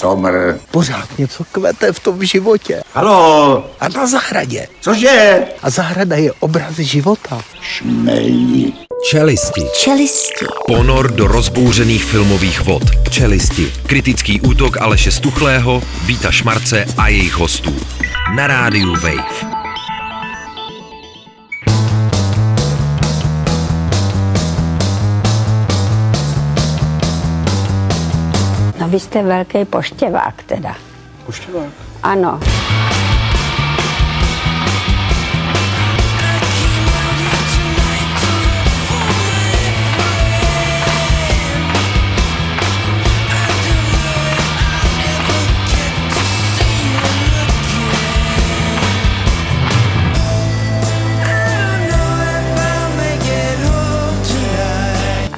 comr. Pořád něco kvete v tom životě. Haló? A na zahradě. Cože? A zahrada je obraz života. Šmej. Čelisti. Čelisti. Ponor do rozbouřených filmových vod. Čelisti. Kritický útok Aleše Stuchlého, Víta Šmarce a jejich hostů. Na rádiu Wave. No, vy jste velký poštěvák teda. Poštěvák? Ano.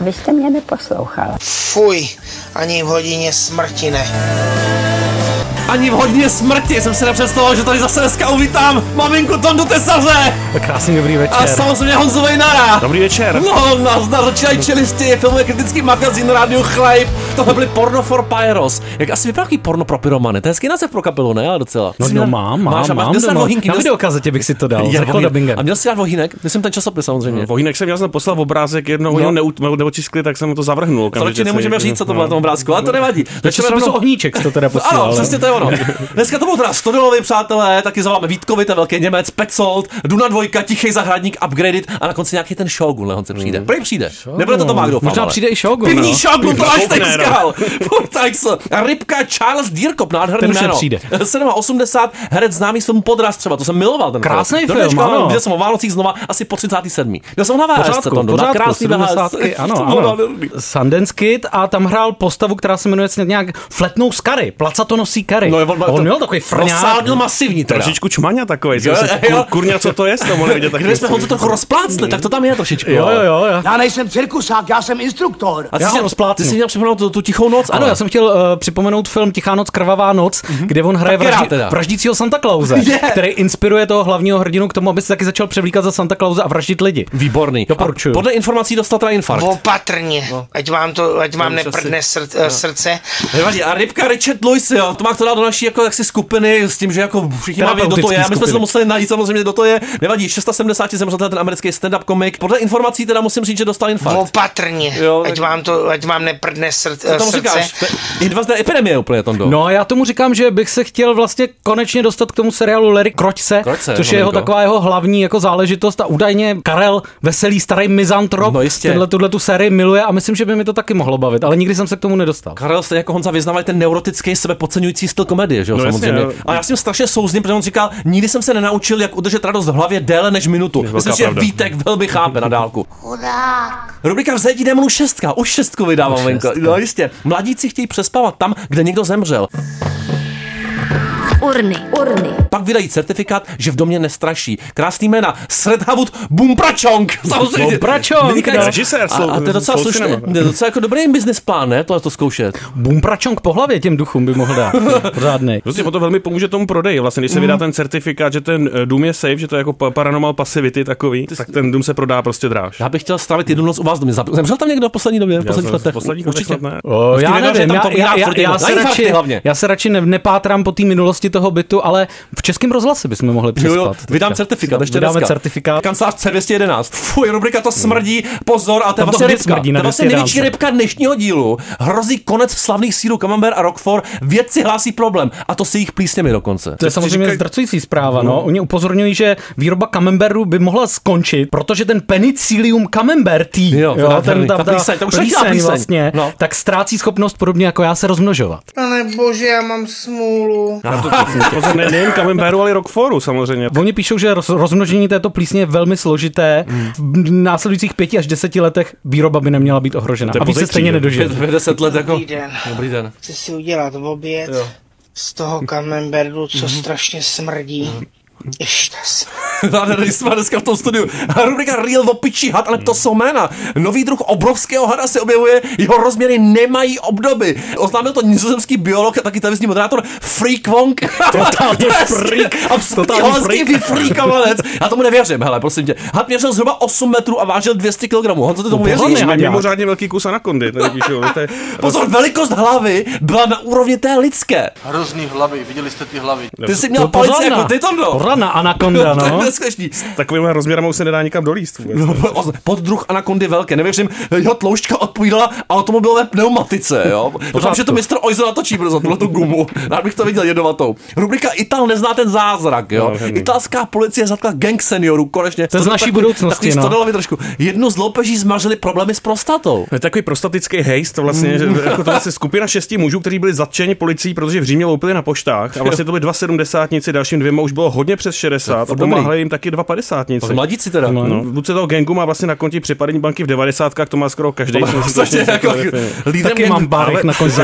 Vy jste mě neposlouchala. Fuj, ani v hodině smrti ne. Ani v hodině smrti jsem si nepředstavoval, že tady zase dneska uvítám maminku Tondu Tesaře. Krásný dobrý večer. A samozřejmě Honzo Vejnára. Dobrý večer. No, nazdar, začínají Čelisti, filmový kritický magazín Rádio Chlajb. Tohle byly Porno for Pyros. Jak asi vypadá takový porno pro pyromany? To je hezký název pro kapelu, ne? Ale docela. No mám. Měl jsem vohýnky. Na videokazetě bych si to dal. A měl jsem vohýnek? Měl jsem ten časopis samozřejmě. Vohýnek jsem měl, poslal obrázek jednou, jeho neotiskli, tak jsem to zavrhnul. Takže nemůžeme říct, co to bylo tomu obrázku, ale to nevadí. Začínáme s ohníček, to teda poslal. No. Dneska to budou teda Stodolovy, přátelé, taky zavoláme Vítkovi, ten velký Němec, Petzold, Duna Dvojka, Tichý zahradník, Upgraded a na konci nějaký ten Shogun, Honce přijde. Prý přijde. Nebude to Tomák, doufám. Možná přijde i Shogun. Pivní Shogun, to až tak skál. A rybka Charles Dirkop, nádherný jméno. 7,80, herec známý svému Podraz třeba, to jsem miloval ten. Krásný film, ano. Byl jsem o Vánocích znova asi po 37. Byl jsem na VHS, na krásný VHS. Ano, Sundance Kid a tam hrál postavu, která se jmenuje nějak Fletnou z Kary, placatonosí Kary. No, on měl takový frňák. Masivní teda. Trošičku čmaňa takovej. Kurňa, co to je? Když jsme ho trochu rozplácli, tak to tam je trošičku. Jo. Já nejsem cirkusák, já jsem instruktor. A ty jsi měl připomenout tu Tichou noc? Ano, já jsem chtěl připomenout film Tichá noc, krvavá noc, kde on hraje vraždícího Santa Clause, který inspiruje toho hlavního hrdinu k tomu, aby se taky začal převlíkat za Santa Clause a vraždit lidi. Výborný. Doporučuji. Podle informací dostal teda infarkt. Opatrně. Ať vám neprdne srdce. A rybka Richard Lewis, to má do naší jako jaksi skupiny s tím, že jako všichni máme do to je. My jsme se to museli najít, samozřejmě do to je. Nevadí, 670 zemřel ten americký stand-up komik. Podle informací teda musím říct, že dostal infarkt. Opatrně. Jo, tak... ať vám neprdne srdce. Invazní epidemie úplně tam do. No, já tomu říkám, že bych se chtěl vlastně konečně dostat k tomu seriálu Larry Kročce, což je jeho hlavní jako záležitost a údajně Karel veselý starý mizantrop. No, tuhle tu sérii miluje a myslím, že by mi to taky mohlo bavit, ale nikdy jsem se k tomu nedostal. Karel se jako Honza vyznával ten neurotický sebepodceňující komedie, že jo, no, samozřejmě. Jasně, a já jsem strašně souzním, protože on říkal, nikdy jsem se nenaučil, jak udržet radost v hlavě déle než minutu. Myslím, že Vítek velmi chápe na dálku. Chudák. Rubrika Vzetí démonů 6. Už 6 vydávám venku. No jistě. Mladíci chtějí přespávat tam, kde někdo zemřel. Urny. Pak vydají certifikát, že v domě nestraší. Krásný jména. Sledhavud Bumbračong. A to je docela slušný. To je docela jako dobrý business plán, ne? Tohle to zkoušet. Bumbračong po hlavě těm duchům by mohl dát. Pořádnej. Prostě to velmi pomůže tomu prodeji. Vlastně, když se vydá ten certifikát, že ten dům je safe, že to je jako paranormal passivity takový, tak ten dům se prodá prostě dráž. Já bych chtěl strávit jednu noc u vás v domě. Zemřel tam někdo v poslední době? Já se radši nepátrám po té minulosti toho bytu, ale v Českém rozhlase bychom mohli přespat. Jo, vydám certifikát, ještě dáme certifikát. Kancelář C211. Fuj, rubrika to smrdí, pozor, a to je vlastně rybka. To je vlastně největší rybka dnešního dílu. Hrozí konec slavných sýrů Camembert a Roquefort, vědci hlásí problém, a to se jich plísněmi dokonce. To je samozřejmě zdrcující zpráva, no. Oni upozorňují, že výroba Camemberu by mohla skončit, protože ten Penicílium camemberti, tak ztrácí schopnost podobně jako já se rozmnožovat. Ale bože, já mám smůlu. Pozor, nejen Camemberu, ale i Roquefortu samozřejmě. Oni píšou, že rozmnožení této plísně je velmi složité. V následujících 5 až 10 letech výroba by neměla být ohrožena. A víc se stejně nedožije. 5-10 let jako... Dobrý den. Chci si udělat oběd z toho Camemberu, co strašně smrdí. Ještě smrdí. Tady jsme dneska v tom studiu. Rubrika Real Vopičí had, ale to jsou jména. Nový druh obrovského hada se objevuje, jeho rozměry nemají obdoby. Oznámil to nizozemský biolog a taky televizní moderátor Freek Vonk. Totální freak. Absolutní holandský vyfreakovanec. Já tomu nevěřím, hele, prosím tě. Had měřil zhruba 8 metrů a vážil 200 kg. Honzo, ty tomu věříš? Mimořádně velký kus anakondy. Pozor, velikost hlavy byla na úrovni té lidské. Hrozný hlavy, viděli jste ty hlavy. Ty jsi měl palice jako ty, Tondo. Pořádná anakonda, no. S takovýmhle rozměrem se nedá nikam dolíst. No, poddruh anakondy velké, nevěřím, jeho tloušťka odpovídala automobilové pneumatice, jo. Doufám, že to mistr Oizo natočí, protože tuhle tu gumu. Rád bych to viděl jedovatou. Rubrika Ital nezná ten zázrak, jo. No, italská policie zatkla gang seniorů, konečně. To z naší budoucnosti, no. Stodalo mi trošku. Jednu z loupeží zmařili problémy s prostatou. To je takový prostatický hejst, vlastně, že jako to vlastně skupina 6 mužů, kteří byli zatčeni policií, protože v Římě loupili na poštách, a vlastně to byli 2 sedmdesátníci, dalším dvěma už bylo hodně přes 60. Pomáhali jim taky 2 padesátníci. To mladíci teda. No. Vůdce toho gangu má vlastně na konti přepadení banky v 90kách, to má skoro každý. Taky mám bárek na konci.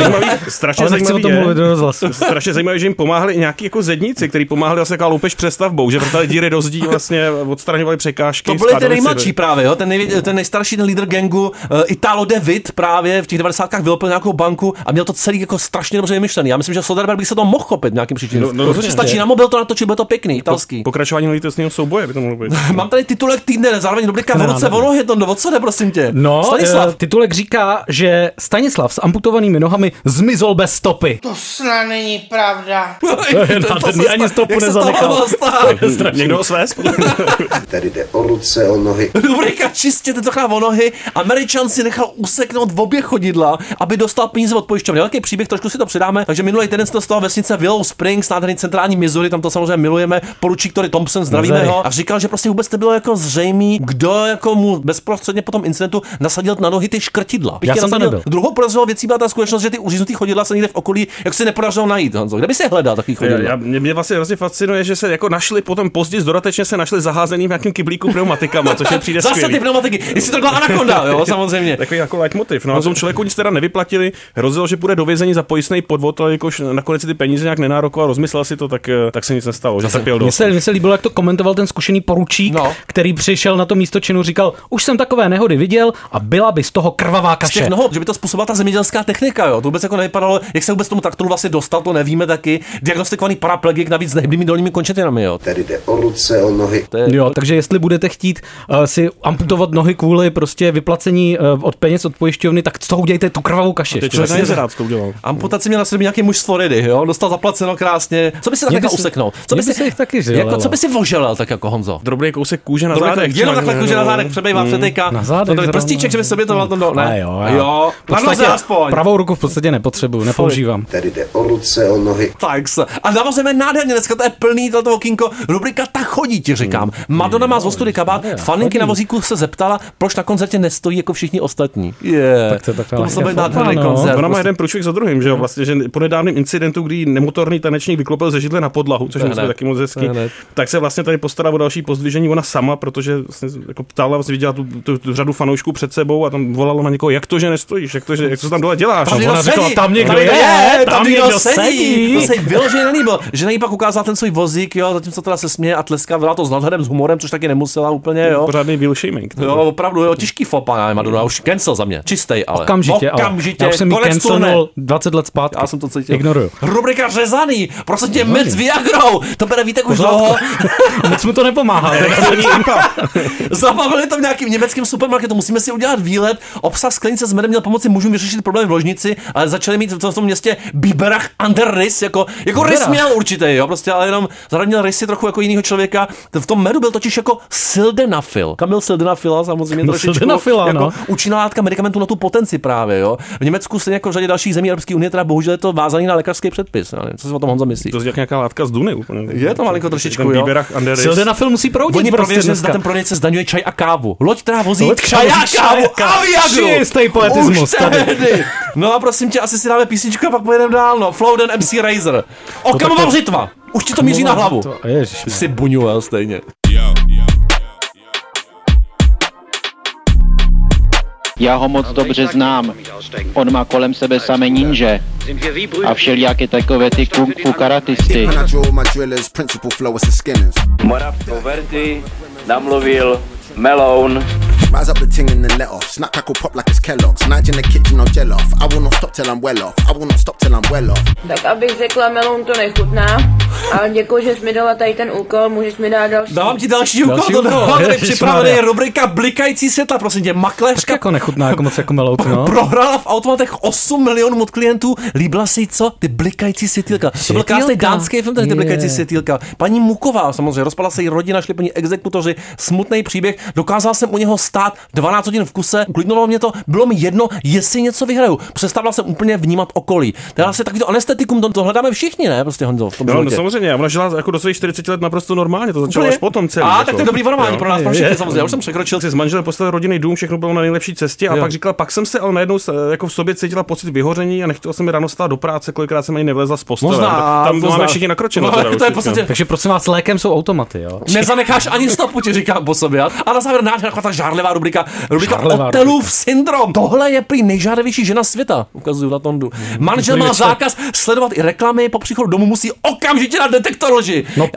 Strašně zajímavé, že jim pomáhali i nějaký jako zedníci, kteří pomáhali vlastně jaká loupež přestavbou, že vrtali díry do zdí, vlastně odstraňovali překážky. To byli ten nejmladší právě, jo? Ten nejstarší ten lídr gangu Italo David právě v těch 90kách vyloupil nějakou banku a měl to celý jako strašně dobře vymyšlený. Já myslím, že Soderberg by se to mohl chopit nějakým příčině. Stačí na mobil to natočit, bude to pěkný, italský. Pokračování lítostního souboje by to mohlo být. Mám tady titulek týdne, zároveň rubrika v ruce vonohy, Tondo, o co jde, prosím tě? No, Stanislav. Titulek říká, že Stanislav s amputovanými nohami zmizol bez stopy. To snad není pravda. To ani stopu nezanechal. Někdo ho svést? Tady jde o ruce, o nohy. Rubrika čistě tentokrát o nohy. Američan si nechal useknout v obě chodidla, aby dostal peníze od pojišťovny. Velký příběh, trošku si to přidáme. Takže minulý týden se stalo vesnice Willow Springs, nádherný centrální Missouri, tam to samozřejmě milujeme, poručík Tory Thompson, zdravíme ho, a říkal, že prostě vůbec nebylo jako zřejmý, kdo jako mu bezprostředně po tom incidentu nasadil na nohy ty škrtidla. Já jsem tam nebyl. Druhou poražilou věcí byla ta skutečnost, že ty uříznutý chodidla se někde v okolí, jak se nepodařilo najít, Honzo. Kde by se hledal takový chodidla? Mě vlastně hrozně fascinuje, že se jako našli potom později dodatečně se našli zaházený v nějakým kyblíku pneumatikama, což je přijde skvělý. Zase ty pneumatiky. Jestli to byla anakonda, jo, samozřejmě. Takový jako leitmotiv. No, tomu člověku nic teda nevyplatili, hrozilo, že bude do vězení za pojistný podvod, ale jakož nakonec ty peníze nějak nenárokoval, rozmyslel si to, tak se nic nestalo, že zapil do. Mně se líbilo, jak to komentoval ten zkušený poručík, který přišel na to místo činu, říkal: "Už jsem takové nehody viděl a byla by z toho krvavá kaše." Z těch nohod, že by to způsobila ta zemědělská technika, jo. To vůbec jako nevypadalo, jak se vůbec tomu traktoru vlastně dostal, to nevíme taky. Diagnostikovaný paraplegik navíc s nehyblými dolními končetinami, jo. Tady jde o ruce, o nohy. Jo, takže jestli budete chtít si amputovat nohy kvůli prostě vyplacení od peněz od pojišťovny, tak co udělejte tu krvavou kaši. Amputaci měl na sobě nějaký muž z Floridy, jo. Dostal zaplaceno krásně. Co by se tak useknul? Co by se taky jako, co by si voželal tak jako Honzo? Drobný kousek kůže na zádech. Jenom takhle kůže na zádech přebejvá přetejka. To byl prstíček, že by sobě to dal. Ne, jo. Pravou ruku v podstatě nepotřebuju, nepoužívám. Tady jde o ruce, o nohy. Tak se. A navazujeme nádherně dneska, to je plný toto okýnko. Rubrika Ta chodí, ti říkám. Madonna má z ostudy kabát. Faninky na vozíku se zeptala, proč na koncertě nestojí jako všichni ostatní. To musel být nádherný koncert. Ona má jeden průšvih za druhým, že jo, vlastně, že po nedávném incidentu, kdy nemotorný tanečník vyklopil ze židle na podlahu, což jsme taky moc hezky. Tak se vlastně tady postará o další pozdvižení ona sama, protože vlastně jako ptala, vlastně viděla tu řadu fanoušků před sebou a tam volala na někoho, jak to, že nestojíš, jak to tam dole děláš. Tam ona řekla, tam někdo je, tam někdo sedí. To se jí vyloženě nelíbilo, že nejpak ukázala ten svůj vozík, jo, zatímco teda se směje a tleská, byla to s nadhledem, s humorem, což taky nemusela úplně, jo. Pořádný wheel shaming. Jo, opravdu, jo, těžký fopa, Madonna, už cancel za mě. Čistej, ale. Okamžitě. Já už jsem ji cancelnul 20 let zpátky. Já jsem to cítil. Ignoruju. Rubrika řezaný. Prostě tě mec Viagrou. To bere Vítek už dlouho. Moc mu to nepomáhá. Zabavili to v nějakým německém supermarketu. Musíme si udělat výlet. Obsah sklenice s medem měl pomoci mužům vyřešit problém v ložnici, ale začali mít v tom městě Biberach under rys, jako rys měl určitě, jo, prostě, ale jenom zároveň měl rysy trochu jako jinýho člověka. V tom medu byl totiž jako sildenafil. Kamil sildenafila, samozřejmě trošičku jako účinná látka medikamentu na tu potenci právě, jo. V Německu se jako v řadě dalších zemí Evropské unie teda bohužel je to vázaný na lékařský předpis. Nevím, co si o tom Honza myslí? To je nějaká látka z Duny úplně. Je to malinko trošičku, jo. Sildenafil musí proudit. Oni prověřili, zda ten prodejce zdaňuje čaj a kávu. Loď, která vozí čaj a kávu a Viagru. Čistý poetismus tady. No a prosím tě, asi si dáme písničku a pak pojedeme dál, no. Flowden MC Razor. Okamová břitva. Už ti to míří na hlavu. Ježiš. Si buňoval stejně. Já ho moc dobře znám. On má kolem sebe samé ninže a všelijaké takové ty kung fu karatisty. Moravskoverty namluvil Meloun. Rise up the ting and then let off. Snap tackle pop like it's Kellogg's. Night in the kitchen I'll gel off. I will not stop till I'm well off. I will not stop till I'm well off. Tak abych řekla, Meloun to nechutná. Ale děkuji, že jsi mi dala tady ten úkol, můžeš mi dát další. Dávám ti další úkol, to připravený je rubrika Blikající světla, prosím tě, makléřka. Tak jako nechutná, jako moc jako Meloun, no. Prohrála v automatech 8 milionů od klientů, líbila si co? Ty Blikající světýlka. To byl krásný dánský film, tady ty Blikající světýlka. Paní Muková, samozřejmě, rozpadla se jí rodina, šli po ní exekutoři, smutný příběh, dokázal jsem u něho stát 12 hodin v kuse, uklidňovalo mě to, bylo mi jedno, jestli něco vyhraju. Přestala jsem úplně vnímat okolí. Teda se takovýto anestetikum, to hledáme všichni, ne? Prostě Honzo, v tom životě. Samozřejmě, ona žila jako do svých 40 let naprosto normálně, to začalo až potom celý. A jako. Tak to je dobrý varování pro nás, pro všechny, samozřejmě. Já už jsem překročil si s manželem, postavil rodinný dům, všechno bylo na nejlepší cestě a pak říkala, pak jsem se ale najednou jako v sobě cítila pocit vyhoření a nechtěla jsem ráno stát do práce, kolikrát jsem ani nevlezla z postele. Tam máme všichni nakročeno. Takže prosím vás, lékem jsou automaty, jo. Nezanecháš ani stopu, ti říkám po sobě. A na závěr nádherná ta žárlivá rubrika Otelův syndrom. Tohle je prý nejžárlivější žena světa. Ukazuju na Tondu. Manžel má zákaz sledovat i reklamy, po příchodu domů musí okamžitě na detektor lži. No,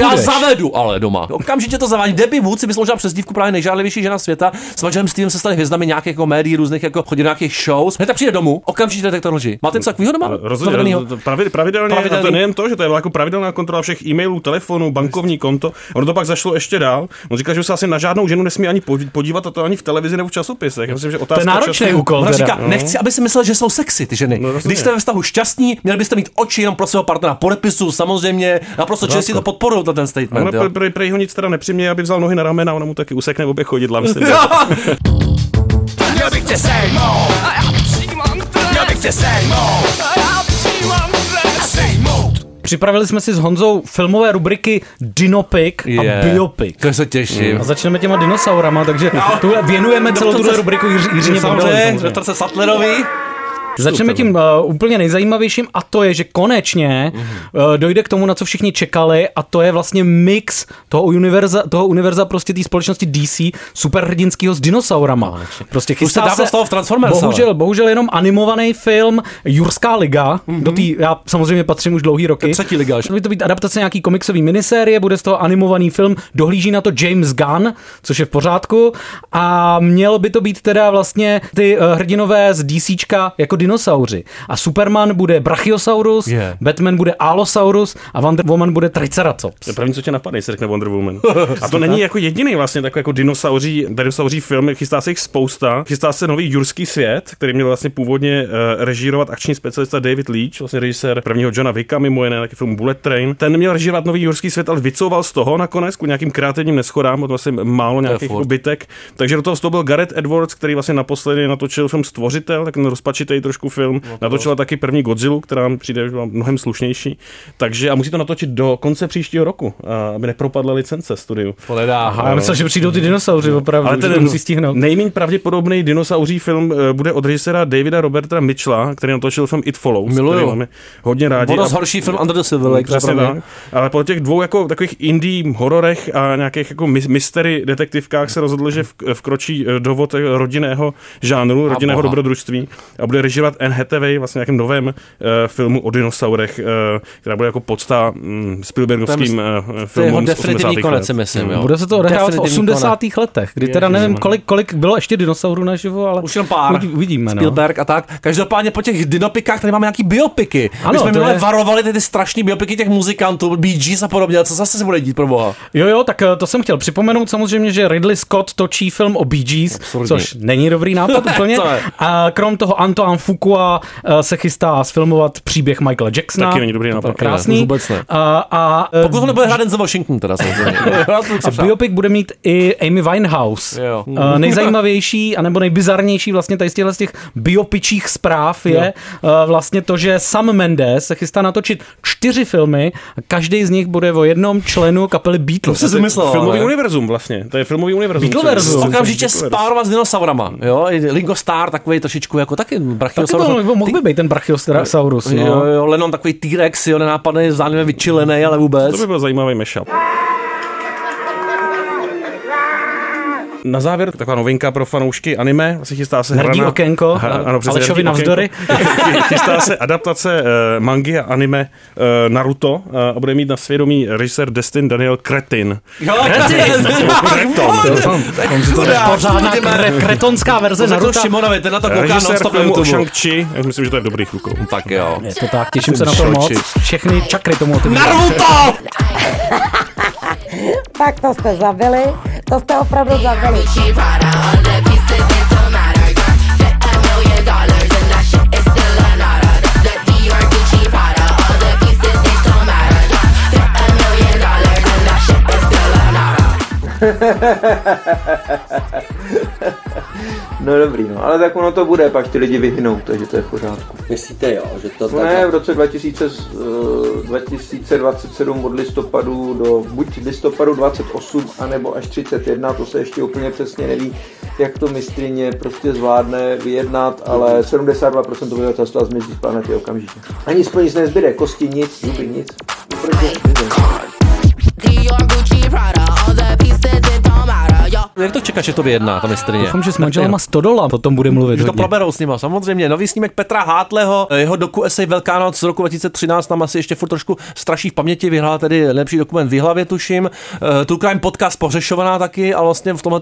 já zavedu, ale doma. Okamžitě to zavádí. Debbie Wood si vysloužila přezdívku právě nejžárlivější žena světa. S manželem Stevem se staly hvězdami nějakých jako médií, různých jako chodí do nějakých shows. Ne, tak přijde domů, okamžitě detektor lži. Máte něco takového doma? Rozhodně. Pravidelně. A to nejen to, že to je jako pravidelná kontrola všech e-mailů, telefonů, bankovní konto. Ono to pak zašlo ještě dál. On říkal, že se asi na žádnou ženu nesmí ani podívat, a to ani v televizi nebo v časopisech. Já myslím, že otázka. To je náročný úkol. Ona říká, nechci, aby si myslel, že jsou sexy ty ženy. No, když jste ve vztahu šťastní, měli byste mít oči jenom pro svého partnera. Podepisu samozřejmě, naprosto čestně to podporuju ten statement. Ale prej ho nic teda nepřiměje, aby vzal nohy na ramena, ona mu taky usekne obě chodidla, myslím. Připravili jsme si s Honzou filmové rubriky Dinopic a Biopic. To se těším. A začneme těma dinosaurama, takže tuhle věnujeme celou tuhle rubriku Jiřině Bordele. Doktorce Sattlerovi. Začneme tím úplně nejzajímavějším, a to je, že konečně dojde k tomu, na co všichni čekali, a to je vlastně mix toho univerza prostě té společnosti DC superhrdinského s dinosaurama. Prostě chystá se z toho v Transformers. Bohužel jenom animovaný film Jurská liga, do té já samozřejmě patřím už dlouhý roky. Třetí liga. Bude to být adaptace nějaký komiksový minisérie, bude z toho animovaný film, dohlíží na to James Gunn, což je v pořádku, a měl by to být teda vlastně ty hrdinové z DCčka jako dinosauři. A Superman bude Brachiosaurus, Batman bude Allosaurus a Wonder Woman bude Triceratops. První, co tě napadne, se řekne Wonder Woman. A to není jako jediný vlastně takový jako dinosauří film, chystá se jich spousta. Chystá se nový Jurský svět, který měl vlastně původně režírovat akční specialista David Leitch, vlastně režisér prvního Johna Wicka, mimo jiné taky film Bullet Train. Ten měl režírovat nový Jurský svět, ale vycouval z toho nakonec k nějakým kreativním neschodám, potom vlastně málo nějakých ubytek. Takže do toho vstoupil Gareth Edwards, který vlastně naposledy natočil film Stvořitel, tak ten rozpačitý trošku film. Natočila taky první Godzilla, která mi přijde, že byla mnohem slušnější. Takže a musí to natočit do konce příštího roku, aby nepropadla licence studiu. To nedá. A já myslel, že přijdou ty dinosauři opravdu. Ale ten musí stihnout. Nejméně pravděpodobný dinosauří film bude od režisera Davida Roberta Mitchella, který natočil film It Follows. Miluju. Máme hodně rádi. Ono horší film Under the Silver Lake. Ale po těch dvou jako takových indie hororech a nějakých jako mystery detektivkách se rozhodl, že vkročí do vod rodinného žánru, rodinného dobrodružství a bude režírovat Anne Hathaway vlastně nějakým novém filmu o dinosaurech, která bude jako podsta Spielbergovským filmům z 80. let. Myslím, bude se to odehrávat v 80. letech, kdy teda nevím, kolik bylo ještě dinosaurů naživo, ale už jen pár. Uvidíme, Spielberg a tak. Každopádně po těch dinopikách tady máme nějaký biopiky. Ano, my jsme minule varovali ty strašný biopiky těch muzikantů, Bee Gees a podobně, co zase se bude dít pro boha. Jo, tak to jsem chtěl připomenout samozřejmě, že Ridley Scott točí film o Bee Gees, což není dobrý nápad úplně. A krom toho Antoine Fuqua se chystá sfilmovat příběh Michaela Jacksona. Taky není dobrý nápad. Krásný. Vůbec ne. Pokud ho nebude hrát Denzel Washington teda samozřejmě. A biopic bude mít i Amy Winehouse. Nejzajímavější anebo nejbizarnější vlastně tady z těch biopičích zpráv je vlastně to, že Sam Mendes se chystá natočit 4 filmy a každý z nich bude o jednom členu kapely Beatles. To se myslel, filmový univerzum vlastně. To je filmový univerzum. Beatleversum. Okamžitě spárovat s dinosaurama. Jo? Lingo Star takový trošičku jako taky mohl by být ten Brachiosaurus. Jo, Lennon takový T-Rex, jo, nenápadný, záměrně vyčilený, ale vůbec. To by byl zajímavý mashup. Na závěr taková novinka pro fanoušky anime, vlastně chystá se hraná... Nerdí okénko, Alešovi navzdory. Chystá se adaptace mangy a anime Naruto a bude mít na svědomí režisér Destin Daniel Kretin. Jo, Kretin! Pořádná kretonská verze Naruto. Šimonovi, ten na to kouká non-stop na YouTube. Shang-Chi, já myslím, že to je v dobrých rukou. Tak jo. Je to tak, těším se na to moc. Všechny čakry tomu otevřít. Naruto! Tak to jste zabili, to jste opravdu zabili. No dobrý, no, ale tak ono to bude, pak ty lidi vyhynou, takže to je v pořádku. Myslíte, jo, že to tak... Ne, v roce 2027 od listopadu do buď listopadu 28, anebo až 31, to se ještě úplně přesně neví, jak to mistryně prostě zvládne vyjednat, ale 72% obyvatelstva zmizí z planety okamžitě. Ani spolu nic nezbyde, kosti nic, zuby nic. Jak to čekáš, že to vyjedná ta mistrně? Doufám, že s manželama $100 potom bude mluvit. Že to proberou s nima, samozřejmě. Nový snímek Petra Hátleho, jeho doku-esej Velká noc z roku 2013 nám asi ještě furt trošku straší v paměti, vyhrál tedy lepší dokument v hlavě, tuším. True Crime podcast Pořešovaná taky, ale vlastně v tomhle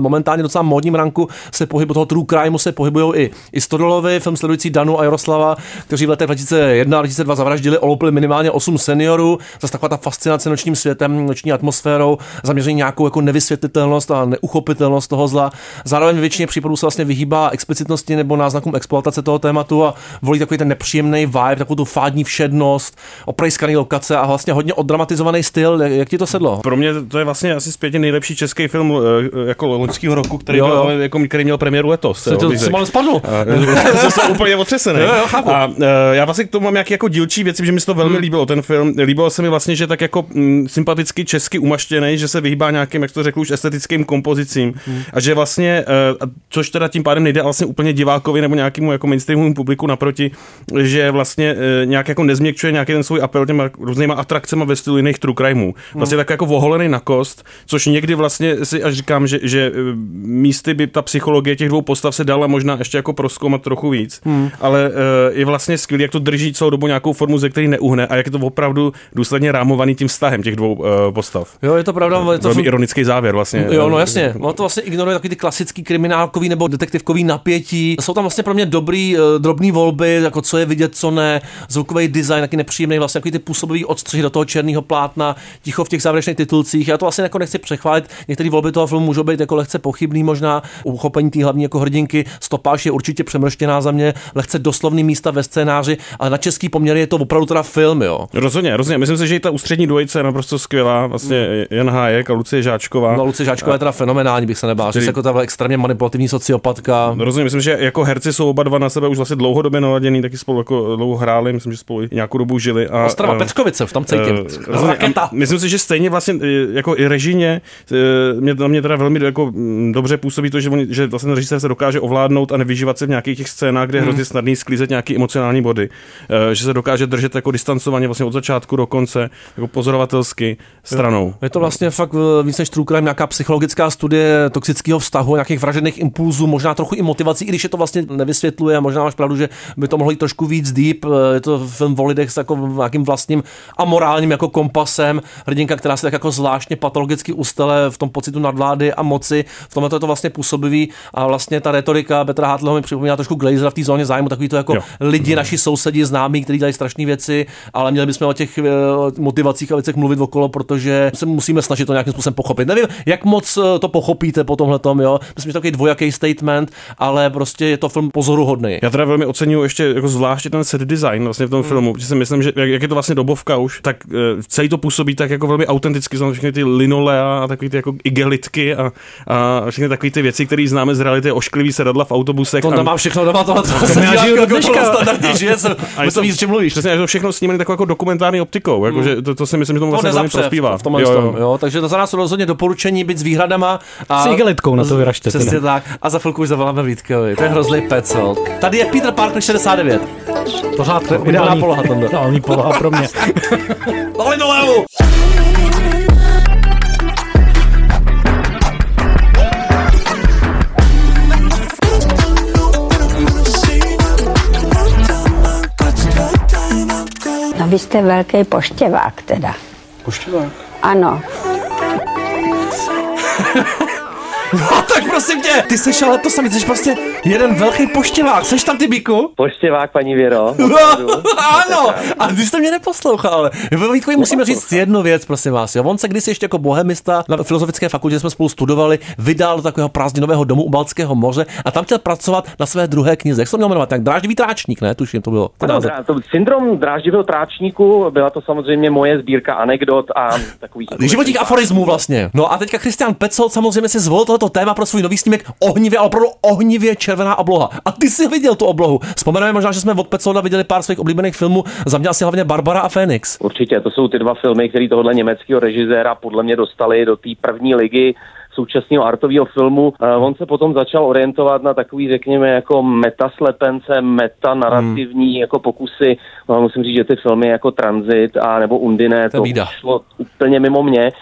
momentálně docela módním ranku se pohybu toho True Crimeu se pohybujou i Stodolovi, film sledující Danu a Jaroslava, kteří v letech 2001 a 2002 zavraždili, olupili minimálně 8 seniorů. Zase taková ta fascinace nočním světem, noční atmosférou, zaměření nějakou jako nevysvětlitelnost a neuchopitelnost toho zla. Zároveň většině případů se vlastně vyhýbá explicitnosti nebo náznakům exploatace toho tématu a volí takový ten nepříjemný vibe, takovou tu fádní všednost, oprejskaný lokace a vlastně hodně oddramatizovaný styl. Jak ti to sedlo? Pro mě to je vlastně asi zpětně nejlepší český film jako loňského roku, který, jo. Byl, jako, který měl premiéru letos. To se málo spadlo. To úplně otřesený. A já vlastně k tomu mám nějaký jako dílčí věci, že mi se to velmi líbilo, ten film. Líbilo se mi vlastně, že tak jako sympaticky česky umaštěný, že se vyhýbá nějakým, jak to řekl, už estetickým kompozicím. A že vlastně, což teda tím pádem nejde vlastně úplně divákovi nebo nějakému jako mainstreamovému publiku naproti, že vlastně nějak jako nezměkčuje nějaký ten svůj apel těma různýma atrakcemi ve stylu jiných true crimeů. Vlastně tak jako voholený na kost, což někdy vlastně si až říkám, že místy by ta psychologie těch dvou postav se dala možná ještě jako prozkoumat trochu víc, ale je vlastně skvělý, jak to drží celou dobu nějakou formu, ze který neuhne a jak je to opravdu důsledně rámovaný tím vztahem těch dvou postav. Jo, je to pravda, je to velmi ironický závěr vlastně. Jo, no jasně, ono to vlastně ignoruje takový ty klasický kriminálkový nebo detektivkový napětí. Jsou tam vlastně pro mě dobrý drobný volby, jako co je vidět, co ne, zvukový design, taky nepříjemný, vlastně takový ty působivý odstřih do toho černého plátna, ticho v těch závěrečných titulcích. Já to vlastně jako nechci přechválit. Některé volby toho filmu můžou být jako lehce pochybný, možná uchopení té hlavní jako hrdinky, stopáž je určitě přemrštěná za mě, lehce doslovný místa ve scénáři, ale na český poměr je to opravdu teda film, jo. Rozhodně. Myslím si, že i ta ústřední dvojice je naprosto skvělá, vlastně Jan Hájek a Lucie Žáčková. No, Lucie Žáčková je teda fenomenální, bych se nebál. Jsi jako tahle extrémně manipulativní sociopatka. Rozumím, myslím, že jako herci jsou oba dva na sebe už vlastně dlouhodobě naladěný, taky spolu jako dlouho hráli, myslím, že spolu nějakou dobu žili a Ostrava Petkovice, v tam cítím. Myslím si, že stejně vlastně jako i režijně mě teda velmi jako dobře působí to, že vlastně ten režisér se dokáže ovládnout a nevyžívat se v nějakých těch scénách, kde je hrozně snadný sklízet nějaký emocionální body, že se dokáže držet jako distancovaně vlastně od začátku do konce, jako pozorovatelsky stranou. Je to vlastně fakt víc než true crime, nějaká psychologická studie toxického vztahu, nějakých vražených impulzů, možná trochu i motivací, i když je to vlastně nevysvětluje, možná máš pravdu, že by to mohlo jít trošku víc deep, je to film o lidech s takovým nějakým vlastním amorálním jako kompasem, hrdinka, která se tak jako zvláštně patologicky ustele v tom pocitu nadvlády a moci, v tomhle to je to vlastně působivý a vlastně ta retorika Petra Hátleho mi připomíná trošku Glazera v té zóně zájmu, takový to jako lidi, naši sousedi, známí, kteří dělají strašné věci, ale měli bychom o těch motivacích a věcech mluvit okolo, protože se musíme snažit to nějakým způsobem pochopit. Nevím, jak moc to pochopíte po tomhletom, jo. Myslím, že to je takový dvojaký statement, ale prostě je to film pozoruhodný. Já teda velmi oceňuji ještě jako zvláště ten set design vlastně v tom filmu, že si myslím, že jak je to vlastně dobovka už, tak celý to působí tak jako velmi autenticky, znamená všechny ty linolea a takový ty jako igelitky a všechny takové ty věci, které známe z reality, ošklivý sedadla v autobusech. To tam mám všechno doma, tohle to víc, čím mluvíš. Přesně, to všechno snímané takovou jako dokumentární optikou, jakože to si myslím, že tomu vlastně velmi prospívá. Takže za nás rozhodně doporučení být s výhradama a s igelitkou na to vyražte. Přesně tak. A za chvilku už zavoláme Vítkovi. To je hrozný Petzold. Tady je Peter Parker 69. Pořád to je ideální poloha, Tondo. Ideální poloha pro mě. Dole dolevu! No vy jste velký poštěvák teda. Poštěvák? Ano. No tak prosím tě, ty seš ale to samý, jsi prostě jeden velký poštěvák, seš tam ty Bíku? Poštěvák, paní Věro. Ano, a ty jste mě neposlouchal, ale Vítkovi musíme říct jednu věc, prosím vás, jo, on se kdysi ještě jako bohemista na filozofické fakultě, jsme spolu studovali, vydal do takového prázdninového domu u Baltského moře a tam chtěl pracovat na své druhé knize, jak se to měl jmenovat, tak Dráždivý tráčník, ne, tuším, to bylo. Ano, to syndrom Dráždivého tráčníku, byla to samozřejmě moje sbírka anekdot a takových životních aforismů vlastně. No a teďka Christian Petzold samozřejmě si zvolil to téma pro svůj nový snímek Ohnivě, ale opravdu ohnivě červená obloha. A ty jsi viděl tu oblohu. Vzpomeneme možná, že jsme od Petzolda viděli pár svých oblíbených filmů, zaměl si hlavně Barbara a Fénix. Určitě, to jsou ty dva filmy, které tohohle německého režiséra podle mě dostali do té první ligy současného artového filmu. On se potom začal orientovat na takový, řekněme, jako metaslepence, metanarativní jako pokusy. Musím říct, že ty filmy jako Transit a nebo Undine, to šlo úplně mimo mě.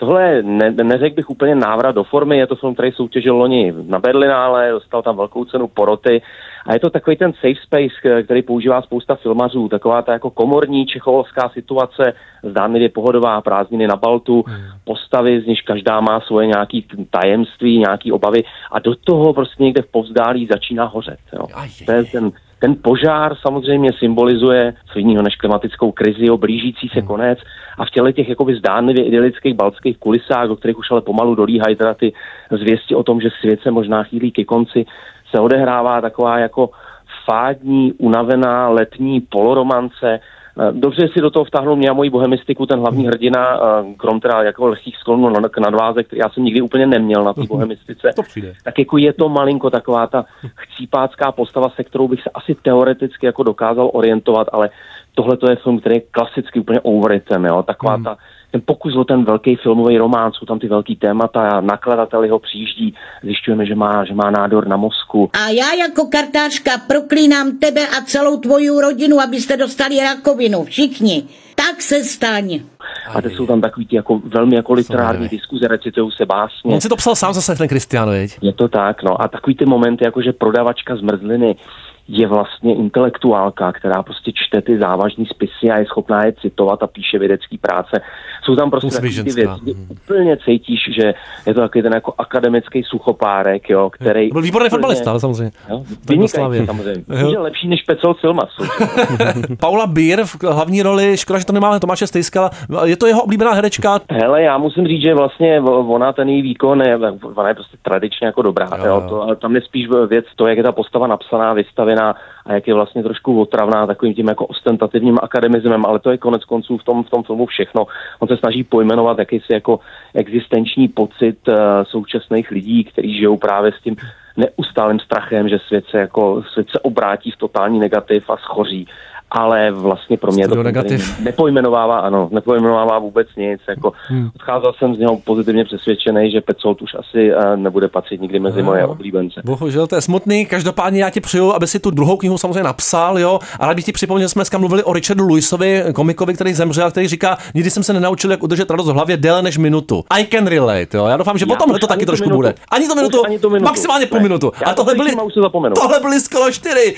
Tohle neřekl bych úplně návrat do formy, je to film, který soutěžil loni na Berlinále, dostal tam velkou cenu Poroty a je to takový ten safe space, který používá spousta filmařů, taková ta jako komorní čecholovská situace, zdánlivě pohodová, prázdniny na Baltu, postavy, z nichž každá má svoje nějaké tajemství, nějaké obavy a do toho prostě někde v povzdálí začíná hořet. Jo. To je ten požár samozřejmě symbolizuje co jiného než klimatickou krizi, blížící se konec a v těle těch jakoby zdánlivě idylických baltských kulisách, do kterých už ale pomalu dolíhají teda ty zvěsti o tom, že svět se možná chýlí ke konci, se odehrává taková jako fádní, unavená letní poloromance. Dobře si do toho vtáhnul mě a moji bohemistiku ten hlavní hrdina, krom teda jako lehkých sklonů k nadváze, který já jsem nikdy úplně neměl na té bohemistice. Tak jako je to malinko taková ta chcípácká postava, se kterou bych se asi teoreticky jako dokázal orientovat, ale tohle to je film, který je klasicky úplně overritem, jo. Taková ta, ten pokus o ten velký filmový román, jsou tam ty velký témata, nakladateli ho přijíždí, zjišťujeme, že má nádor na mozku. A já jako kartářka proklínám tebe a celou tvoji rodinu, abyste dostali rakovinu, všichni. Tak se staň. A to jsou tam takový ty jako velmi jako literární diskuze, recitují se básně. On si to psal sám zase, ten Kristián, viď? Je to tak, no. A takový ty momenty, jako že prodavačka zmrzliny je vlastně intelektuálka, která prostě čte ty závažní spisy a je schopná je citovat a píše vědecký práce. Jsou tam prostě takový ty věci, kdy úplně cítíš, že je to takový ten jako akademický suchopárek, jo, který... Byl výborný fotbalista, ale samozřejmě. Vynikající samozřejmě. Je lepší než Petzold filma. Paula Beer v hlavní roli, škoda, že to nemáme Tomáše Stejskala. Je to jeho oblíbená herečka? Hele, já musím říct, že vlastně ona ten její výkon je prostě tradičně jako dobrá. Jo. To, tam je spíš věc to, jak je ta postava napsaná, vystavená a jak je vlastně trošku otravná takovým tím jako ostentativním akademismem, ale to je konec konců v tom filmu všechno. On se snaží pojmenovat jakýsi jako existenční pocit současných lidí, kteří žijou právě s tím neustálým strachem, že svět se obrátí v totální negativ a schoří. Ale vlastně pro mě to nepojmenovává vůbec nic. Jako odcházel jsem z něho pozitivně přesvědčený, že Petzold už asi nebude patřit nikdy mezi moje oblíbence. Bohužel, to je smutný. Každopádně já ti přeju, aby si tu druhou knihu samozřejmě napsal, jo. A rád bych ti připomněl, že jsme dneska mluvili o Richardu Lewisovi, komikovi, který zemřel, který říká: nikdy jsem se nenaučil, jak udržet radost v hlavě déle než minutu. I can relate, jo. Já doufám, že potom to taky trošku bude. Ani tu minutu. Maximálně půl minutu. A tohle byly skoro 4.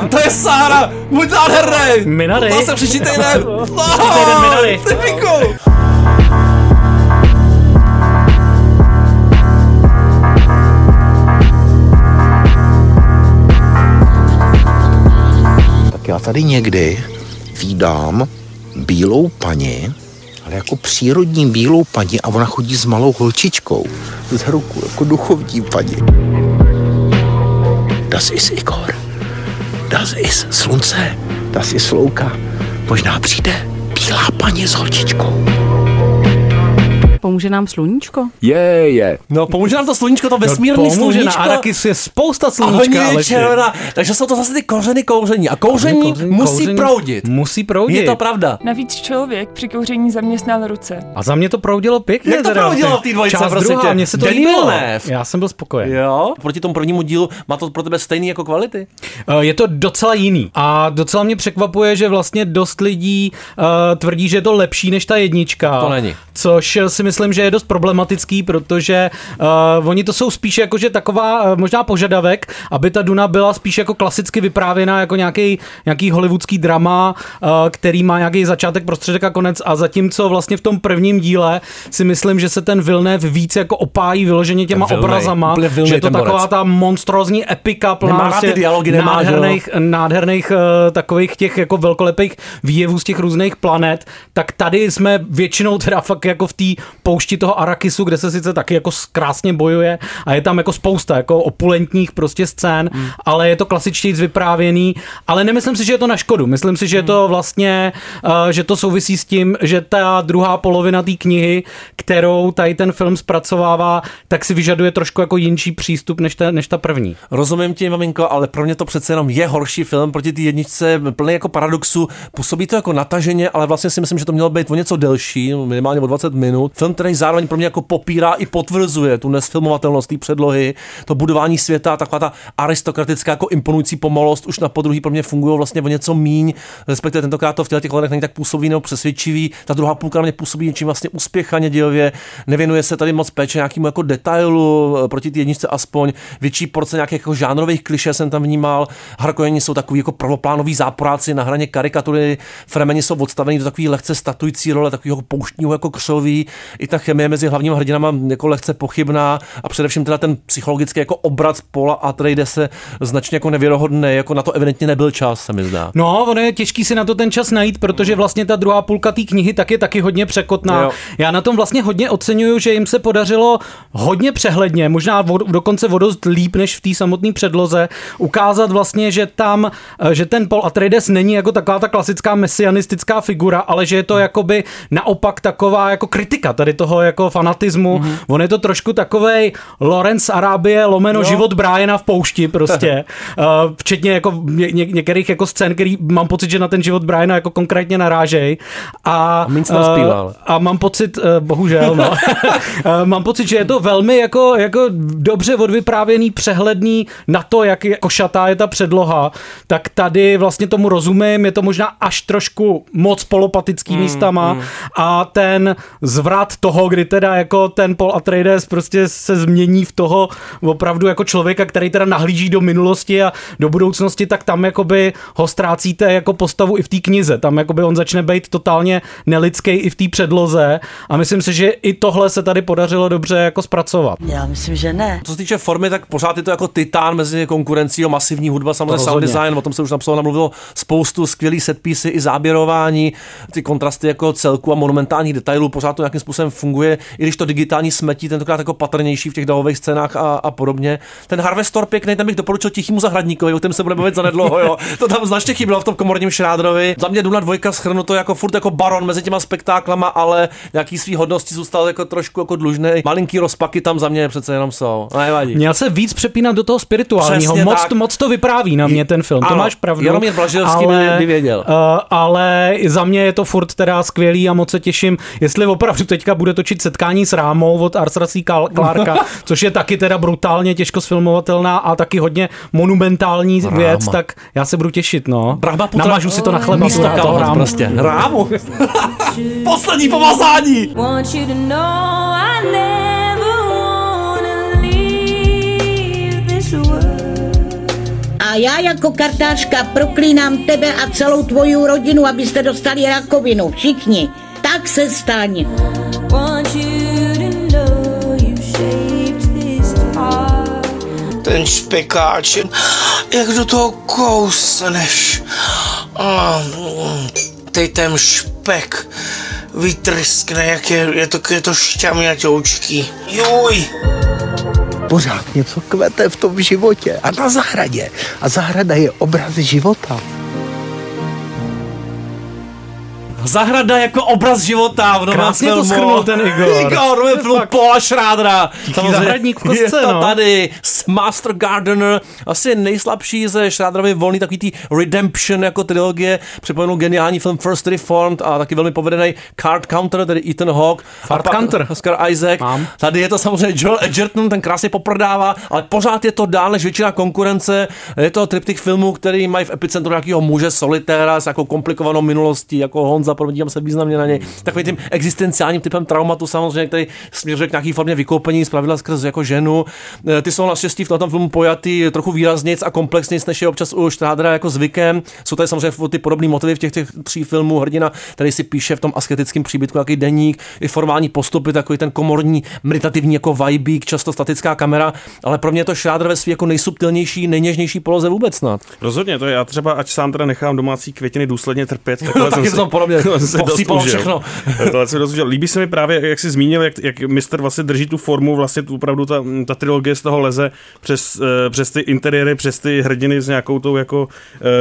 To je Sára, buď nádhernej! Minary? To se příští týden! Typiku! Tak já tady někdy vídám bílou paní, ale jako přírodní bílou paní a ona chodí s malou holčičkou z ruku, jako duchovní paní. Das ist Igor. Das ist slunce, das ist louka. Možná přijde bílá paní s holčičkou. Pomůže nám sluníčko? Je. No, pomůže nám to sluníčko, to vesmírný sluníčko. A taky je spousta sluníčka, ale červená. Takže jsou to zase ty kořeny kouření. A kouření musí proudit. Je to pravda. Navíc člověk při kouření zaměstnal ruce. A za mě to proudilo pěkně. Jak to proudilo v té dvojce? A mně se to líbilo. Já jsem byl spokojen. Jo. Proti tomu prvnímu dílu má to pro tebe stejný jako kvality? Je to docela jiný. A docela mě překvapuje, že vlastně dost lidí tvrdí, že je to lepší než ta jednička. To není. Což si myslím, že je dost problematický, protože oni to jsou spíš jakože taková možná požadavek, aby ta Duna byla spíš jako klasicky vyprávěná jako nějaký hollywoodský drama, který má nějaký začátek, prostředek a konec, a zatímco vlastně v tom prvním díle si myslím, že se ten Villeneuve víc jako opájí vyloženě těma obrazama, že je to taková ta monstrózní epika plná nádherných takových těch jako velkolepých výjevů z těch různých planet, tak tady jsme většinou teda fakt jako v té poušti toho Arakisu, kde se sice taky jako krásně bojuje a je tam jako spousta jako opulentních prostě scén, ale je to klasičtěji vyprávěný, ale nemyslím si, že je to na škodu. Myslím si, že je to vlastně, že to souvisí s tím, že ta druhá polovina té knihy, kterou tady ten film zpracovává, tak si vyžaduje trošku jako jinší přístup než ta první. Rozumím ti, maminko, ale pro mě to přece jenom je horší film proti té jedničce, plný jako paradoxu. Působí to jako nataženě, ale vlastně si myslím, že to mělo být o něco delší, minimálně o 20 minut. Film, který zároveň pro mě jako popírá i potvrzuje tu nesfilmovatelnost té předlohy, to budování světa, taková ta aristokratická jako imponující pomalost už na podruhý pro mě funguje vlastně o něco míň, respektive tentokrát to v těchto hledech není tak působí nebo přesvědčivý. Ta druhá půlka mě působí něčím vlastně uspěchaně dělově. Nevěnuje se tady moc péče nějakému jako detailu, proti té jedničce aspoň větší porce nějakých jako žánrových klišé jsem tam vnímal. Harkojeni jsou takový jako prvoplánoví záporáci na hraně karikatury, Fremeni jsou odstavení do takový lehce statující role, takového pouštního jako křoví. I ta chemie mezi hlavníma hrdinama jako lehce pochybná a především teda ten psychologický jako obrat Paula Atreidese značně jako nevěrohodný, jako na to evidentně nebyl čas, se mi zdá. No, ono je těžký si na to ten čas najít, protože vlastně ta druhá půlka té knihy tak je taky hodně překotná. Jo. Já na tom vlastně hodně oceňuju, že jim se podařilo hodně přehledně, možná dokonce o dost líp než v té samotné předloze, ukázat vlastně, že ten Paul Atreides není jako taková ta klasická mesianistická figura, ale že je to jakoby naopak taková jako kritika tady toho jako fanatismu. Mm-hmm. On je to trošku takovej Lawrence Arábie lomeno život Briana v poušti prostě. Včetně jako některých jako scén, který mám pocit, že na ten život Briana jako konkrétně narážej. A mám pocit, bohužel, no. Mám pocit, že je to velmi jako dobře odvyprávěný, přehledný na to, jak jako šatá je ta předloha, tak tady vlastně tomu rozumím, je to možná až trošku moc polopatický místama a ten zvrat toho, kdy teda jako ten Paul Atreides prostě se změní v toho opravdu jako člověka, který teda nahlíží do minulosti a do budoucnosti, tak tam jakoby ho ztrácíte jako postavu i v té knize, tam jakoby on začne být totálně nelidský i v té předloze a myslím si, že i tohle se tady podařilo dobře jako zpracovat. Já myslím, že ne. Co se týče formy, tak pořád je to jako titán mezi konkurencí, masivní hudba, samozřejmě sound design, o tom se už namluvilo spoustu, skvělý setpísy i záběrování, ty kontrasty jako celku a monumentálních detailů, pořád to nějakým způsobem funguje, i když to digitální smetí tentokrát jako patrnější v těch davových scénách a podobně. Ten Harvestor pěkný, tam bych doporučil Tichému zahradníkovi, o tom se bude bavit zanedlouho, jo. To tam značně chybělo v tom komorním Šrádrovi. Za mě Duna dvojka schrnuto jako furt jako baron mezi těma spektáklama, ale nějaký svý hodnosti zůstal jako trošku jako dlužnej. Malinký rozpaky tam za mě přece jenom jsou. Nevadí. Měl se víc přepínat do toho spirituálního. Moc to vypráví na mě ten film. Ano, to máš pravdu. Jenom je Blažilský nevěděl. Ale za mě je to furt teda skvělý a moc se těším, jestli opravdu teďka bude točit Setkání s Rámou od Arthura C. Clarka, což je taky teda brutálně těžko sfilmovatelná a taky hodně monumentální věc, tak já se budu těšit, no. Namažu si to na chleba. Místo Rámu. Prostě. Rámu. Poslední pomazání. A já jako kartářka proklínám tebe a celou tvoji rodinu, abyste dostali rakovinu. Všichni. Tak se staň. Ten špekáčin, jak do toho kousneš. Teď ten špek vytryskne, jak je to šťamňatoučký. Juj! Pořád něco kvete v tom životě a na zahradě. A zahrada je obraz života. Zahrada jako obraz života. V krásně filmu. To skrnul ten Igor je film Paula Schrádera. Zahradník v kostce, je to no. Tady Master Gardener, asi nejslabší ze Schraderovy volný, takový tý Redemption jako trilogie, připomenul geniální film First Reformed a taky velmi povedený Card Counter, tedy Ethan Hawke. Card Counter. Oscar Isaac. Mám. Tady je to samozřejmě Joel Edgerton, ten krásně poprodává, ale pořád je to dál než většina konkurence. Je to triptych filmů, který mají v epicentru nějakého muže solitéra s jako komplikovanou minulostí, jako Honza zapomínám se významně na něj. Takovým tím existenciálním typem traumatu samozřejmě, který směřuje k nějaký formě vykoupení zpravidla skrz jako ženu. Ty jsou naštěstí v tom filmu pojatý trochu výraznějc a komplexnějc, než je občas u Štrádera jako zvykem. Jsou tady samozřejmě ty podobné motivy v těch tří filmů. Hrdina, který si píše v tom asketickém příbytku jaký deník, i formální postupy, takový ten komorní, meditativní jako vibík, často statická kamera, ale pro mě to Schrader ve svý jako nejsubtilnější, nejněžnější poloze vůbec snad. Rozhodně, to já třeba ať sám teda nechám domácí květiny důsledně trpět, takhle jsem to podobně. Popřípalo všechno. Tohle se rozhodně. Líbí se mi právě, jak jsi zmínil, jak mistr vlastně drží tu formu, vlastně tu opravdu ta trilogie z toho leze přes ty interiéry, přes ty hrdiny s nějakou tou jako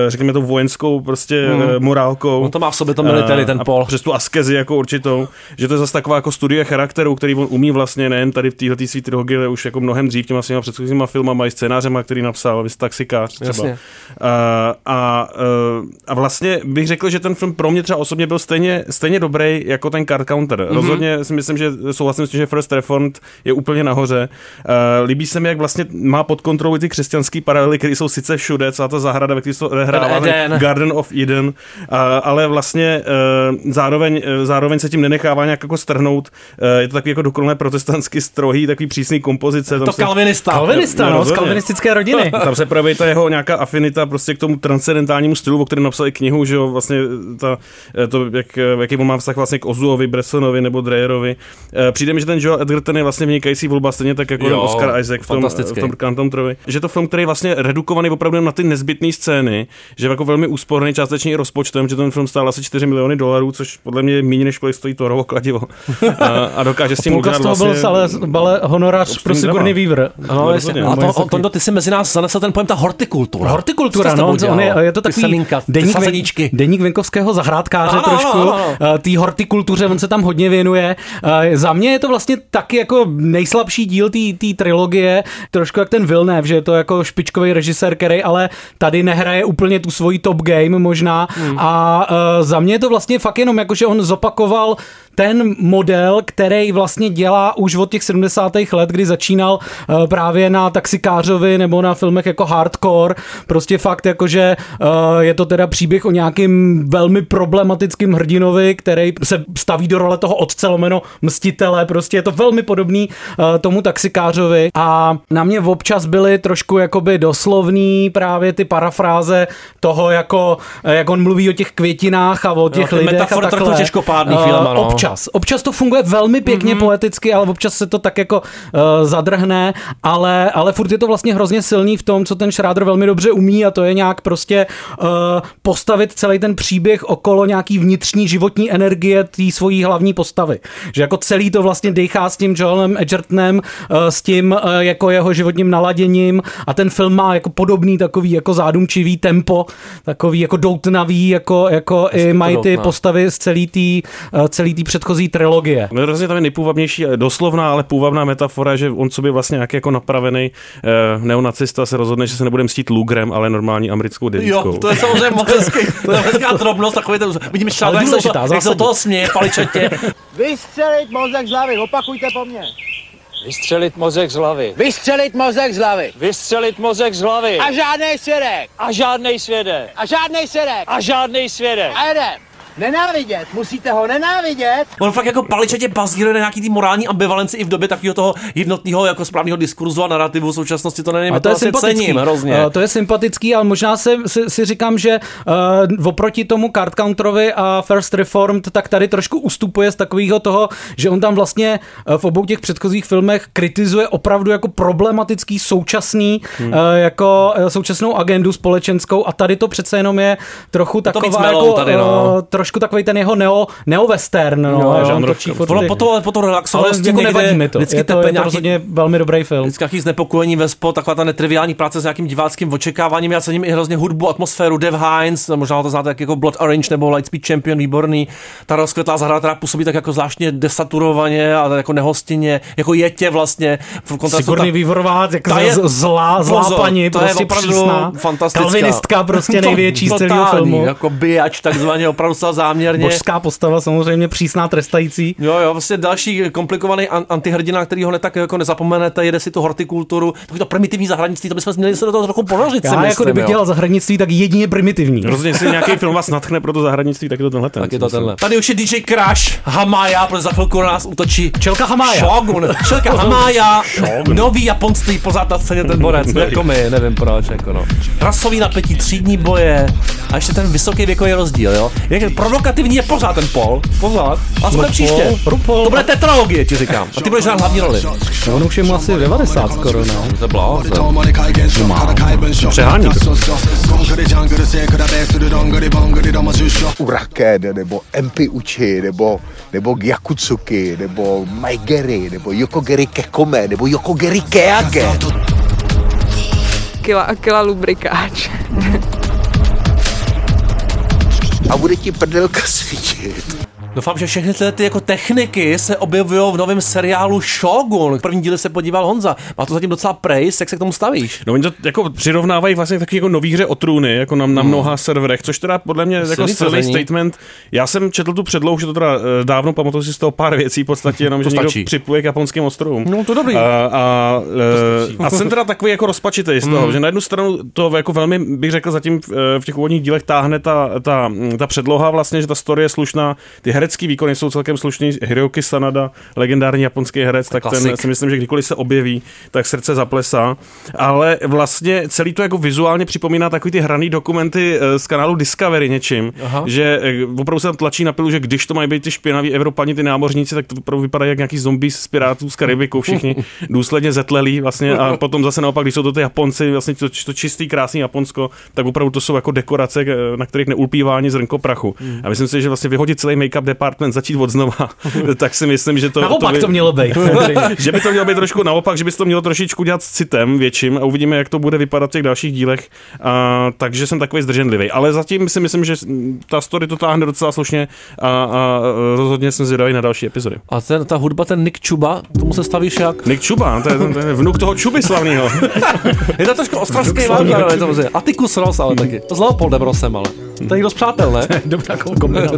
řekněme tou vojenskou prostě morálkou. On to má v sobě to military ten pol. Přes tu askezi jako určitou, že to je zase taková jako studie charakteru, který on umí vlastně nejen tady v této své trilogii, ale už jako mnohem dřív těma svýma předchozíma filmama i scénářema, který napsal, vys taxikář třeba. A vlastně bych řekl, že ten film pro mě třeba osobně byl stejně dobrý jako ten Card Counter. Rozhodně si myslím, že souhlasím s tím, že First Reformed je úplně nahoře. Líbí se mi, jak vlastně má pod kontrolou ty křesťanský paralely, které jsou sice všude, celá ta zahrada, ve které jsou Garden of Eden, ale vlastně zároveň se tím nenechává nějak jako strhnout. Je to takový jako dokonalé protestantsky strohý, takový přísný kompozice. To kalvinista, no, z kalvinistické rodiny. Tam se projeví ta jeho nějaká afinita prostě k tomu transcendentálnímu stylu, o kterém napsal i knihu, že jo, vlastně jaký on má vztah vlastně k Ozuovi, Bressonovi nebo Dreyerovi. Přijde mi, že ten Joel Edgerton je vlastně vynikající volba, stejně tak jako ten Oscar Isaac v tom Cantontrovi. Že to film, který je vlastně redukovaný opravdu na ty nezbytné scény, že jako velmi úsporný částečně i rozpočtem, že ten film stál asi $4 miliony, což podle mě je méně, než kolik stojí Thorovo kladivo. A dokáže s tím udělat vlastně... Půlka z toho byl ale honorář pro Sigourney Weaver. No, a Tondo, ty si mezi nás zanesl ten pojem ta hortikultura. Hortikultura, no, je to takový deník venkovského zahrádkáře trošku. Té hortikultuře, on se tam hodně věnuje. Za mě je to vlastně taky jako nejslabší díl té trilogie, trošku jak ten Villeneuve, že je to jako špičkový režisér, který ale tady nehraje úplně tu svoji top game možná. A za mě je to vlastně fakt jenom jako, že on zopakoval ten model, který vlastně dělá už od těch 70. let, kdy začínal právě na Taxikářovi nebo na filmech jako Hardcore. Prostě fakt jakože je to teda příběh o nějakým velmi problematickým hrdinovi, který se staví do role toho otce lomeno mstitele. Prostě je to velmi podobný tomu Taxikářovi. A na mě občas byly trošku jakoby doslovný právě ty parafráze toho, jako jak on mluví o těch květinách a o těch lidech a takhle. Metafor trochu těžkopádný film, ano. Občas to funguje velmi pěkně poeticky, ale občas se to tak jako zadrhne, ale furt je to vlastně hrozně silný v tom, co ten Schrader velmi dobře umí, a to je nějak prostě postavit celý ten příběh okolo nějaký vnitřní životní energie té svojí hlavní postavy. Že jako celý to vlastně dejchá s tím Joelem Edgertonem, s tím jako jeho životním naladěním, a ten film má jako podobný takový jako zádumčivý tempo, takový jako doutnavý, jako i mají ty postavy z celý té předchozí trilogie. Rozhodně tam je nejpůvabnější, doslovná, ale půvabná metafora, že on sobě vlastně nějaký jako napravený neonacista se rozhodne, že se nebude mstít lugrem, ale normální americkou dedickou. Jo, to je samozřejmě mozecká drobnost, takový ten... Vidím šláda, jak se toho směje, paličatě. Vystřelit mozek z hlavy, opakujte po mně. Vystřelit mozek z hlavy. Vystřelit mozek z hlavy. Vystřelit mozek z hlavy. A žádnej svědek. A žádnej svědek. A žádnej svědek. A žádnej svědek. A jeden. Nenávidět, musíte ho nenávidět. On fakt jako paličatě bazíruje na nějaký tý morální ambivalenci i v době takového toho jednotného jako správného diskurzu a narrativu v současnosti, to nevím, to je sympatický. To je sympatický, ale možná si říkám, že oproti tomu Card Counterovi a First Reformed, tak tady trošku ustupuje z takového toho, že on tam vlastně v obou těch předchozích filmech kritizuje opravdu jako problematický jako současnou agendu společenskou, a tady to přece jenom je trochu taková jako tady, trošku takový ten jeho neo-western. Potom relaxovat s tím někde. Vždycky tepe nějaký velmi dobrý film. Vždycky nějaký znepokojení vespo, taková ta netriviální práce s nějakým diváckým očekáváním. Já cením i hrozně hudbu, atmosféru, Dev Hines, možná to znáte jako Blood Orange nebo Lightspeed Champion, výborný. Ta rozkvětlá zahrada, která působí tak jako zvláštně desaturovaně a jako nehostinně, jako jetě vlastně. Sigourney Weaverová, jako zlá paní, prostě přísná. Kalvinistka, prostě největší z celého filmu. Jako bijač, takzvaně opravdu záměrně. Božská postava samozřejmě, přísná, trestající. Jo, vlastně další komplikovaný antihrdina, který ho tak jako nezapomenete, jede si tu hortikulturu, takový to primitivní zahradnictví, to bychom měli se do toho trochu ponořit. Já jako kdybych dělal zahradnictví, tak jedině primitivní. Rozhodně si nějaký film vás natchne pro to zahradnictví, tak je to tenhle ten. Tak je to tenhle. Tady už je DJ Crash, Hamaya, protože za chvilku na nás útočí Čelka Hamaya. Shogun. Čelka Hamaya. Nový japonský pozad na scéně ten borec. Jako my, nevím proč, jako no. Rasový napětí, třídní boje a ještě ten vysoký věkový rozdíl, jo. Jak provokativní je pořád ten Pol. Pořád. A jsme příště. Rupol. To bude tetralogie, ti říkám. A ty budeš hrát hlavní roli. No, on už je mu asi 90 skoro, no. To je bláze. Přehání to. Urakede, nebo Empi Uchi, nebo Gyakutsuki, nebo Maigeri, nebo Yokogeri Kekome, nebo Yokogeri Keake. Kila lubrikáč. A bude ti prdelka svítit. Doufám, že všechny tyhle ty jako techniky se objevují v novém seriálu Shogun. První díl se podíval Honza. Má to zatím docela praise, jak se k tomu stavíš? No, oni to jako přirovnávají vlastně taky jako nový hře o trůny, jako na mnoha serverech, což teda podle mě jako silný statement. Já jsem četl tu předlohu, že to teda dávno, pamatuju si z toho pár věcí, v podstatě jenom, že někdo připluje k japonským ostrovům. No, to dobrý. A jsem teda takový jako rozpačitej z toho, že na jednu stranu to jako velmi, bych řekl, zatím v těch úvodních dílech táhne ta předloha vlastně, že ta story je slušná, ty herecký výkony jsou celkem slušný. Hiroki Sanada, legendární japonský herec, tak klasik. Ten si myslím, že kdykoliv se objeví, tak srdce zaplesá. Ale vlastně celý to jako vizuálně připomíná takový ty hraný dokumenty z kanálu Discovery něčím, že opravdu se tam tlačí na pilu, že když to mají být ty špinaví Evropani, ty námořníci, tak to opravdu vypadá jak nějaký zombie z Pirátů z Karibiku, všichni důsledně zetlelí vlastně, a potom zase naopak, když jsou to ty Japonci, vlastně to čistý krásný Japonsko, tak opravdu to jsou jako dekorace, na kterých neulpívá ani zrnko prachu. A myslím si, že vlastně vyhodit celý make-up department, začít od znova, tak si myslím, že to... Naopak to mělo být. Že by to mělo být trošku naopak, že by to mělo trošičku dělat s citem větším a uvidíme, jak to bude vypadat v těch dalších dílech. Takže jsem takový zdrženlivý. Ale zatím si myslím, že ta story to táhne docela slušně a rozhodně jsem zvědavý na další epizody. A ta hudba, ten Nick Chuba, tomu se stavíš jak? Nick Chuba, to je vnuk toho Čuby slavného. Je to trošku ostravský válka, a ty kus Ross, ale taky. To znal Paul Debrosem, ale. To je někdo z přátel, ne? Dobrá kombinace.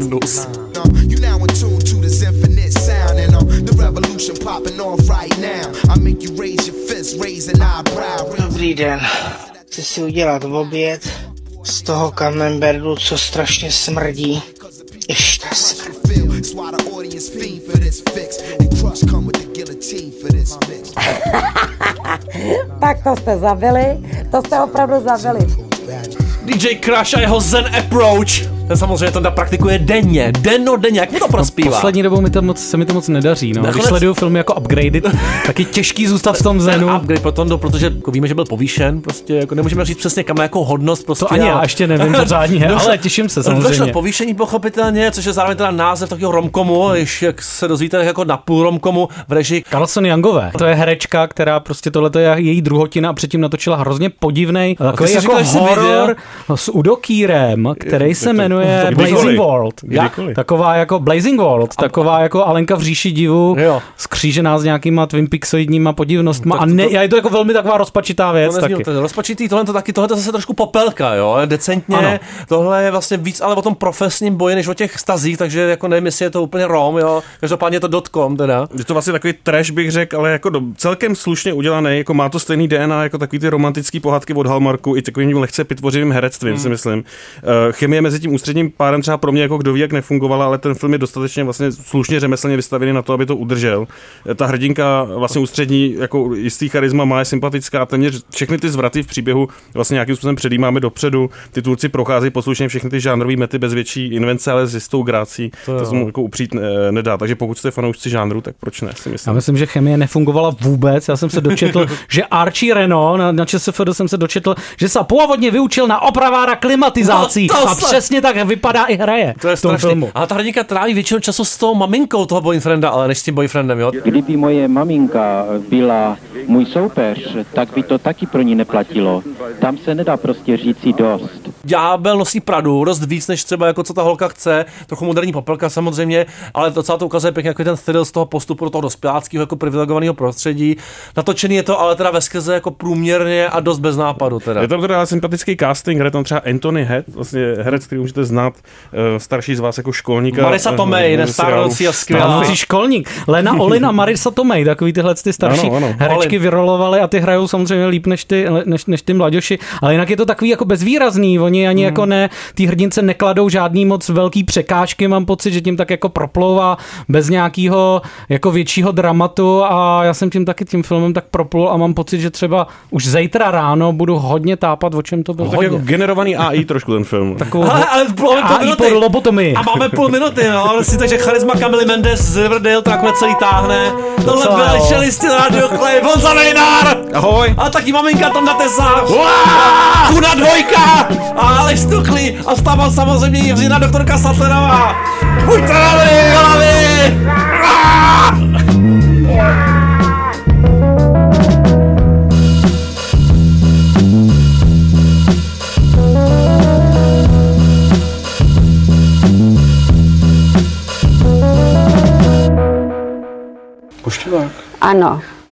You now in tune to this infinite sound and the revolution popping off right now. I make you raise your fist, raise an eyebrow. Dobrý den, chci si udělat oběd z toho camembertu, co strašně smrdí. Ještě smrdí. Tak to jste zabili, to jste opravdu zabili. DJ Crash a jeho Zen Approach. Ten samozřejmě Tonda praktikuje denně, dennodenně, jak mi to prospívá. No, poslední dobou se mi to moc nedaří, no. Když sleduju filmy jako Upgraded, tak je těžký zůstat v tom zenu. Upgrade pro Tondo, protože jako víme, že byl povýšen, prostě jako nemůžeme říct přesně kam, jako hodnost prostě. To ani já ještě nevím pořádně, ale těším se samozřejmě. Došlo povýšení pochopitelně, což je zároveň teda název takového romkomu, ještě jak se dozvíte, jako na půl romkomu v režii Carlson Youngové. To je herečka, která prostě tohle je její druhotina a předtím natočila hrozně podivnej takový jako horor s Udokýrem, který se jmenuje Blazing World. Taková jako Blazing World, taková jako Alenka v říši divu, skřížená s nějakýma twimpixoidníma podivnostma. No, a ne, je to jako velmi taková rozpačitá věc. Taky. Rozpačitý, tohle to zase trošku popelka, jo, decentně. Ano. Tohle je vlastně víc, ale o tom profesním boji, než o těch stazích, takže jako nevím, jestli je to úplně rom, jo. Každopádně je to .com teda. Je to vlastně takový trash, bych řekl, ale jako celkem slušně udělaný, jako má to stejný DNA, jako takový ty romantický pohádky od Hallmarku i takovým lehce pitvořivým herectvím, si myslím. Chemie mezi tím ústředním párem třeba pro mě jako kdo ví, jak nefungovala, ale ten film je dostatečně vlastně slušně řemeslně vystavený na to, aby to udržel. Ta hrdinka vlastně ústřední jako jistý charisma má, je sympatická, téměř všechny ty zvraty v příběhu vlastně nějakým způsobem předjímáme dopředu. Ty tvůrci procházejí poslušně všechny ty žánrové mety bez větší invence, ale s jistou grácí. To se mu jako upřít nedá. Takže pokud jste fanoušci žánru, tak proč ne? Já myslím, že chemie nefungovala vůbec. Já jsem se dočetl, že Archie Reno na ČSFD jsem se dočetl, že se původně vyučil na opravára klimatizací. No, a přesně tak vypadá i hraje. To je strašný. A ta hrdinka tráví většinu času s tou maminkou toho boyfrienda, ale než s tím boyfriendem, jo? Kdyby moje maminka byla můj soupeř, tak by to taky pro ní neplatilo. Tam se nedá prostě říci dost. Ďábel nosí Pradu, dost víc, než třeba jako co ta holka chce. Trochu moderní popelka samozřejmě, ale docela to ukazuje pěkně jako ten styl z toho postupu do toho dospěláckého jako privilegovaného prostředí. Natočený je to ale teda veskrze jako průměrně a dost bez nápadu teda. Je tam teda sympatický casting, hraje tam třeba Anthony Head, vlastně herec, který můžete budete znát starší z vás jako školníka. Marisa Tomej, nestárnoucí a skvělý školník. Lena Olina, Marisa Tomej, takový tyhle ty starší ano. herečky vyrolovaly a ty hrajou samozřejmě líp než ty mladěši, ale jinak je to takový jako bezvýrazný, oni ani jako ne, ty hrdince nekladou žádný moc velký překážky, mám pocit, že tím tak jako proplouvá bez nějakého jako většího dramatu a já jsem tím taky tím filmem tak proplul a mám pocit, že třeba už zítra ráno budu hodně tápat, o čem to bylo. Tak jako generovaný AI trošku ten film. Ale a máme půl minuty, no, ale si takže charisma Kamily Mendes z Riverdale takhle celý táhne. Tohle byl šelistý radioklej, Honzo Vejnár! Ahoj! A taky maminka Tonda Tesař! Duna Dvojka! A Aleš Stuchlý! A stává samozřejmě Jiřina doktorka Satlerová! Buďte hlavy, hlavy! Ano.